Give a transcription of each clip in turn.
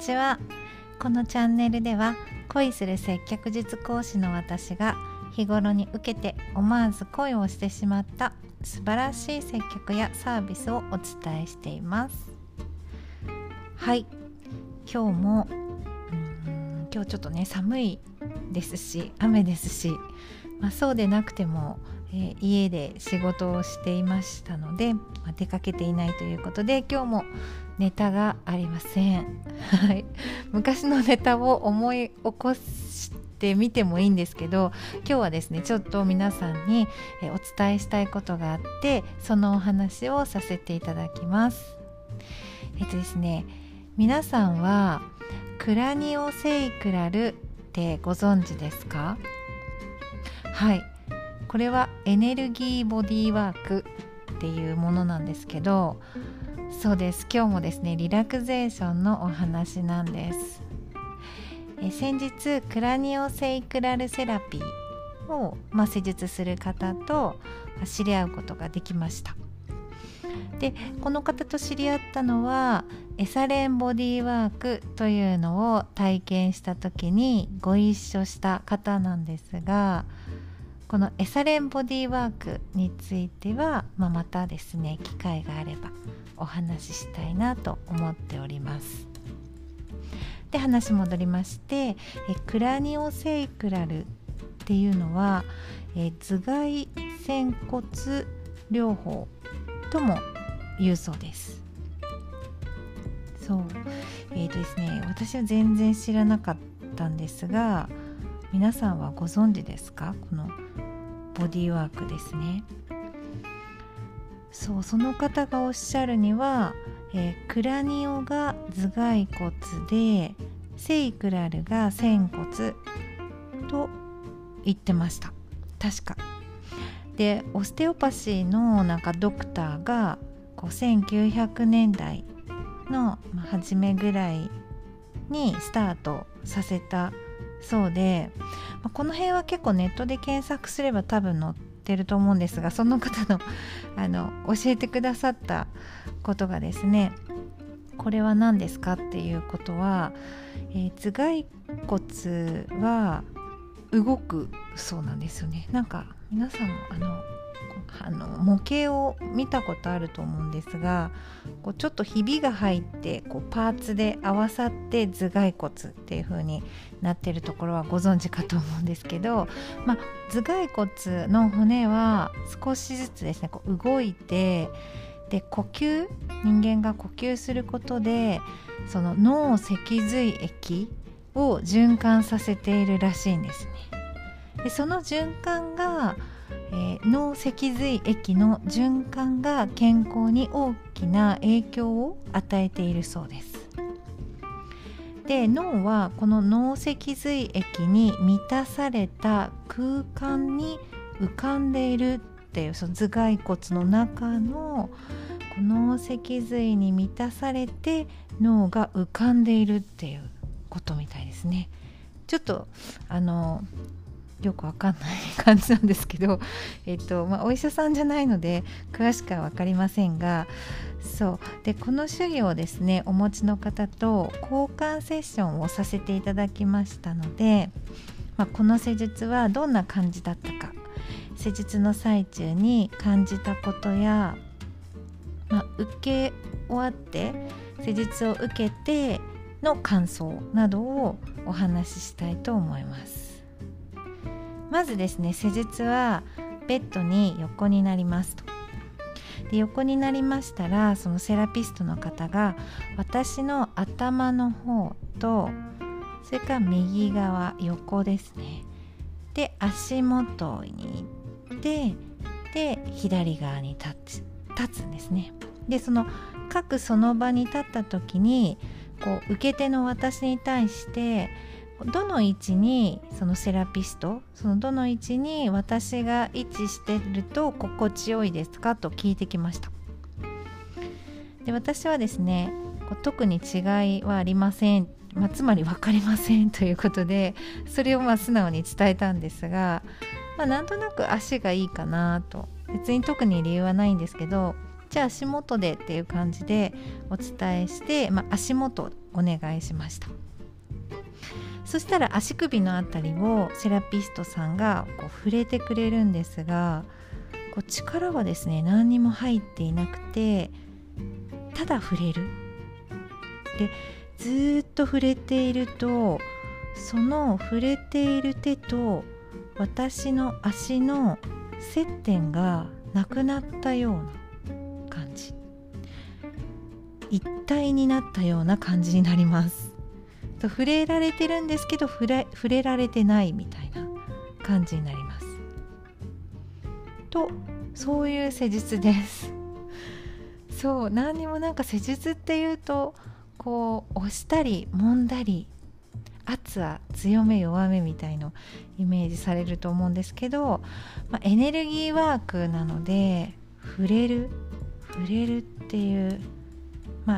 ちは。このチャンネルでは恋する接客術講師の私が日頃に受けて思わず恋をしてしまった素晴らしい接客やサービスをお伝えしています。はい、今日も今日ちょっとね寒いですし雨ですし、そうでなくても、家で仕事をしていましたので、出かけていないということで今日もネタがありません。はい、昔のネタを思い起こしてみてもいいんですけど、今日はですねちょっと皆さんにお伝えしたいことがあって、そのお話をさせていただきます。ですね、皆さんはクラニオセイクラルってご存知ですか？はい、これはエネルギーボディワークっていうものなんですけど、そうです、今日もですねリラクゼーションのお話なんです。先日クラニオセイクラルセラピーを、施術する方と知り合うことができました。で、この方と知り合ったのはエサレンボディワークというのを体験した時にご一緒した方なんですが、このエサレンボディワークについては、またですね機会があればお話ししたいなと思っております。で、話戻りまして、クラニオセイクラルっていうのは頭蓋仙骨療法とも言うそうです。そう、ですね、私は全然知らなかったんですが、皆さんはご存知ですか？このボディワークですね。そう、その方がおっしゃるには、クラニオが頭蓋骨でセイクラルが仙骨と言ってました、確か。で、オステオパシーのなんかドクターが1900年代の初めぐらいにスタートさせたそうで、この辺は結構ネットで検索すれば多分載ってると思うんですが、その方の教えてくださったことがですね、これは何ですかっていうことは、頭蓋骨は動くそうなんですよね。なんか皆さんも模型を見たことあると思うんですが、こうちょっとひびが入ってこうパーツで合わさって頭蓋骨っていう風になってるところはご存知かと思うんですけど、頭蓋骨の骨は少しずつですねこう動いて、で人間が呼吸することでその脳脊髄液を循環させているらしいんですね。で、その循環が、脳脊髄液の循環が健康に大きな影響を与えているそうです。で、脳はこの脳脊髄液に満たされた空間に浮かんでいるっていう、その頭蓋骨の中の脳脊髄に満たされて脳が浮かんでいるっていうことみたいですね。ちょっとよくわかんない感じなんですけど、お医者さんじゃないので詳しくはわかりませんが、そうで、この主義をですねお持ちの方と交換セッションをさせていただきましたので、この施術はどんな感じだったか、施術の最中に感じたことや、受け終わって施術を受けての感想などをお話ししたいと思います。まずですね、施術はベッドに横になりますと。で、横になりましたら、そのセラピストの方が私の頭の方と、それから右側横ですね、で足元に行って、で左側に立つんですね。で、その各その場に立った時にこう受け手の私に対してどの位置にそのセラピスト、どの位置に私が位置してると心地よいですかと聞いてきました。で、私はですね特に違いはありません、つまり分かりませんということで、それを素直に伝えたんですが、なんとなく足がいいかなと、別に特に理由はないんですけど、じゃあ足元でっていう感じでお伝えして、足元お願いしました。そしたら足首のあたりをセラピストさんがこう触れてくれるんですが、こう力はですね何にも入っていなくて、ただ触れるでずっと触れていると、その触れている手と私の足の接点がなくなったような感じ、一体になったような感じになります。と触れられてるんですけど触れられてないみたいな感じになります。とそういう施術です。そう何にもなんか施術っていうとこう押したり揉んだり圧は強め弱めみたいなイメージされると思うんですけど、エネルギーワークなので触れるっていう、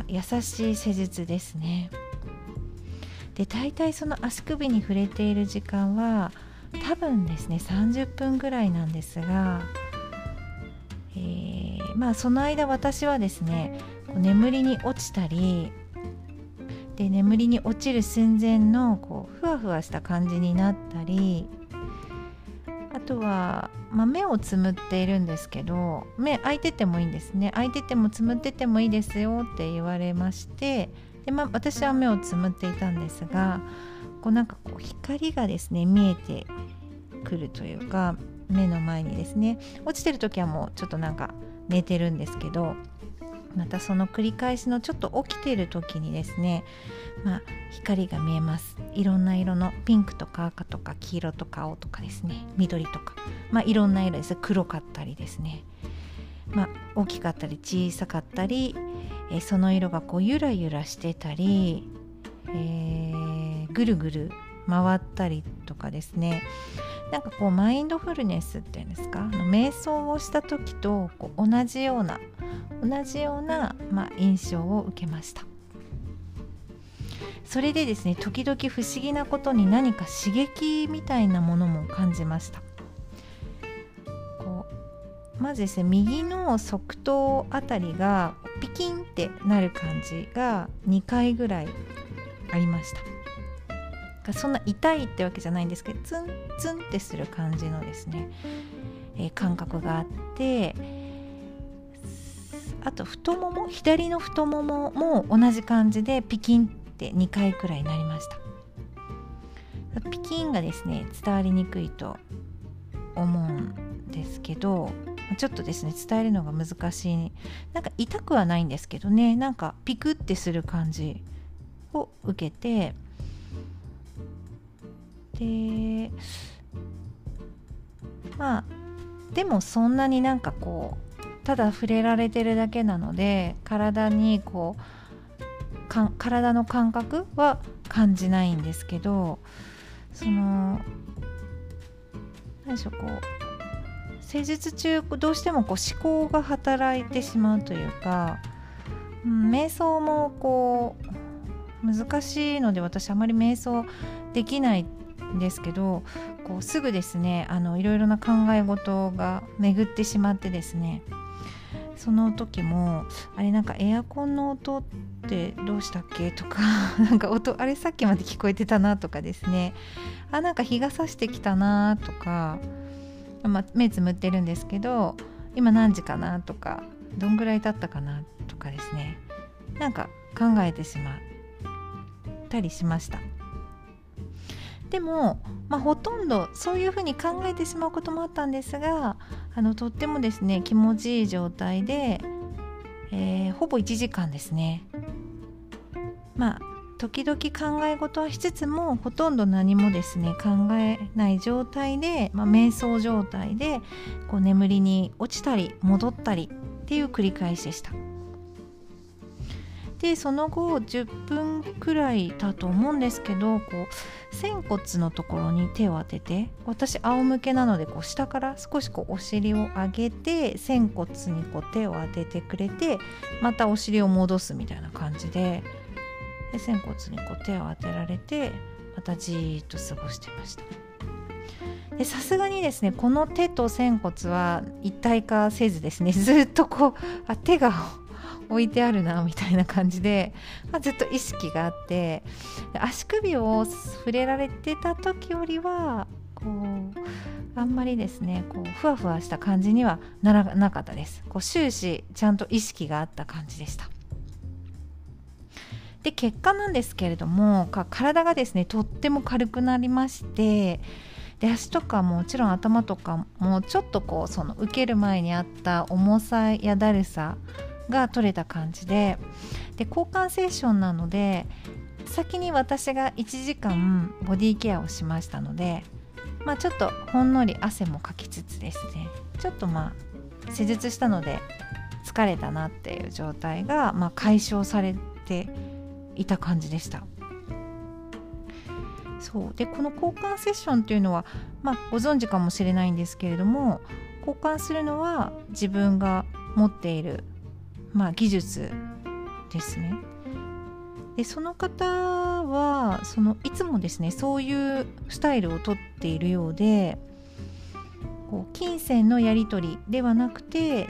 優しい施術ですね。で大体その足首に触れている時間は多分ですね30分ぐらいなんですが、その間私はですね眠りに落ちたりで眠りに落ちる寸前のこうふわふわした感じになったり、あとは、目をつむっているんですけど、目開いててもいいんですね。開いててもつむっててもいいですよって言われまして、で、私は目をつむっていたんですが、こうなんかこう光がですね見えてくるというか、目の前にですね落ちてる時はもうちょっとなんか寝てるんですけど、またその繰り返しのちょっと起きている時にですね、光が見えます。いろんな色のピンクとか赤とか黄色とか青とかですね、緑とか、いろんな色です。黒かったりですね、大きかったり小さかったり、その色がこうゆらゆらしてたり、ぐるぐる回ったりとかですね、なんかこうマインドフルネスっていうんですか、瞑想をした時とこう同じような、印象を受けました。それでですね時々不思議なことに何か刺激みたいなものも感じました。こうまずですね右の側頭あたりがピキンってなる感じが2回ぐらいありました。そんな痛いってわけじゃないんですけど、ツンツンってする感じのですね、感覚があって、あと太もも、左の太ももも同じ感じでピキンって2回くらいなりました。ピキンがですね伝わりにくいと思うんですけど、ちょっとですね伝えるのが難しい、なんか痛くはないんですけどね、なんかピクってする感じを受けて、ででもそんなになんかこうただ触れられてるだけなので、体にこう体の感覚は感じないんですけど、その何でしょう、こう施術中どうしてもこう思考が働いてしまうというか、瞑想もこう難しいので私あまり瞑想できないんですけど、こうすぐですねいろいろな考え事が巡ってしまってですね、その時もあれなんかエアコンの音ってどうしたっけとかなんか音あれさっきまで聞こえてたなとかですね、なんか日が差してきたなとか、目つむってるんですけど今何時かなとかどんぐらい経ったかなとかですね、なんか考えてしまったりしました。でも、ほとんどそういうふうに考えてしまうこともあったんですが、とってもですね気持ちいい状態で、ほぼ1時間ですね、時々考え事はしつつもほとんど何もですね考えない状態で、瞑想状態でこう眠りに落ちたり戻ったりっていう繰り返しでした。でその後10分くらいだと思うんですけど、こう仙骨のところに手を当てて、私仰向けなのでこう下から少しこうお尻を上げて仙骨にこう手を当ててくれて、またお尻を戻すみたいな感じ で仙骨にこう手を当てられて、またじーっと過ごしてました。さすがにですねこの手と仙骨は一体化せずですね、ずっとこう手が置いてあるなみたいな感じで、ずっと意識があって、足首を触れられてた時よりはこうあんまりですねこうふわふわした感じにはならなかったです。こう終始ちゃんと意識があった感じでした。で結果なんですけれども、体がですねとっても軽くなりまして、で足とかもちろん頭とかもちょっとこうその受ける前にあった重さやだるさが取れた感じで、で交換セッションなので先に私が1時間ボディケアをしましたので、ちょっとほんのり汗もかきつつですね、ちょっと施術したので疲れたなっていう状態が解消されていた感じでした。そうで、この交換セッションっていうのは、ご存知かもしれないんですけれども、交換するのは自分が持っている、技術ですね。でその方はいつもですねそういうスタイルをとっているようで、こう金銭のやり取りではなくて、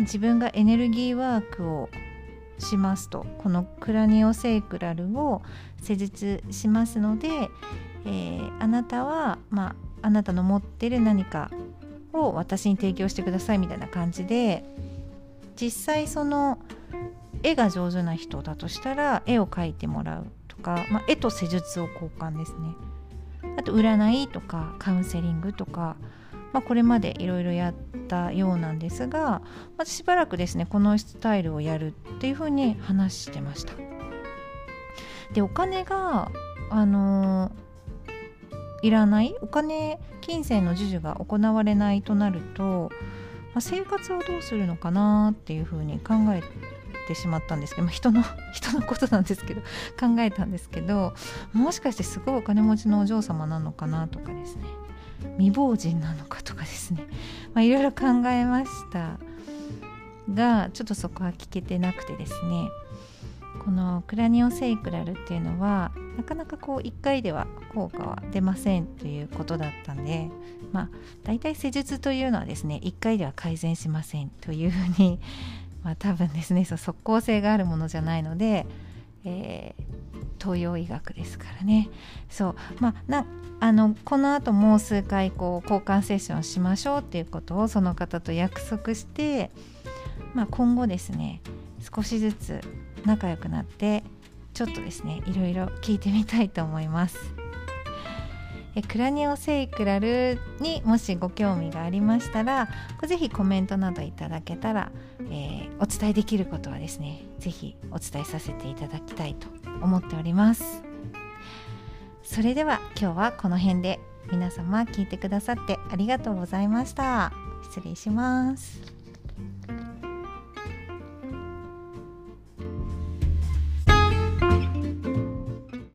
自分がエネルギーワークをしますと、このクラニオセイクラルを施術しますので、あなたは、あなたの持っている何かを私に提供してくださいみたいな感じで、実際絵が上手な人だとしたら絵を描いてもらうとか、絵と施術を交換ですね。あと占いとかカウンセリングとか、これまでいろいろやったようなんですが、しばらくですねこのスタイルをやるっていうふうに話してました。でお金がいらない、お金金銭の授受が行われないとなると、生活をどうするのかなっていうふうに考えてしまったんですけど、人のことなんですけど考えたんですけど、もしかしてすごいお金持ちのお嬢様なのかなとかですね、未亡人なのかとかですね、いろいろ考えましたが、ちょっとそこは聞けてなくてですね、このクラニオセイクラルっていうのはなかなかこう1回では効果は出ませんということだったんで、だいたい施術というのはですね1回では改善しませんというふうに、多分ですね即効性があるものじゃないので、東洋医学ですからね。この後も数回交換セッションしましょうっていうことをその方と約束して、今後ですね少しずつ仲良くなって、ちょっとですねいろいろ聞いてみたいと思います。クラニオセイクラルにもしご興味がありましたら、ぜひコメントなどいただけたら、お伝えできることはですねぜひお伝えさせていただきたいと思っております。それでは今日はこの辺で、皆様聞いてくださってありがとうございました。失礼します。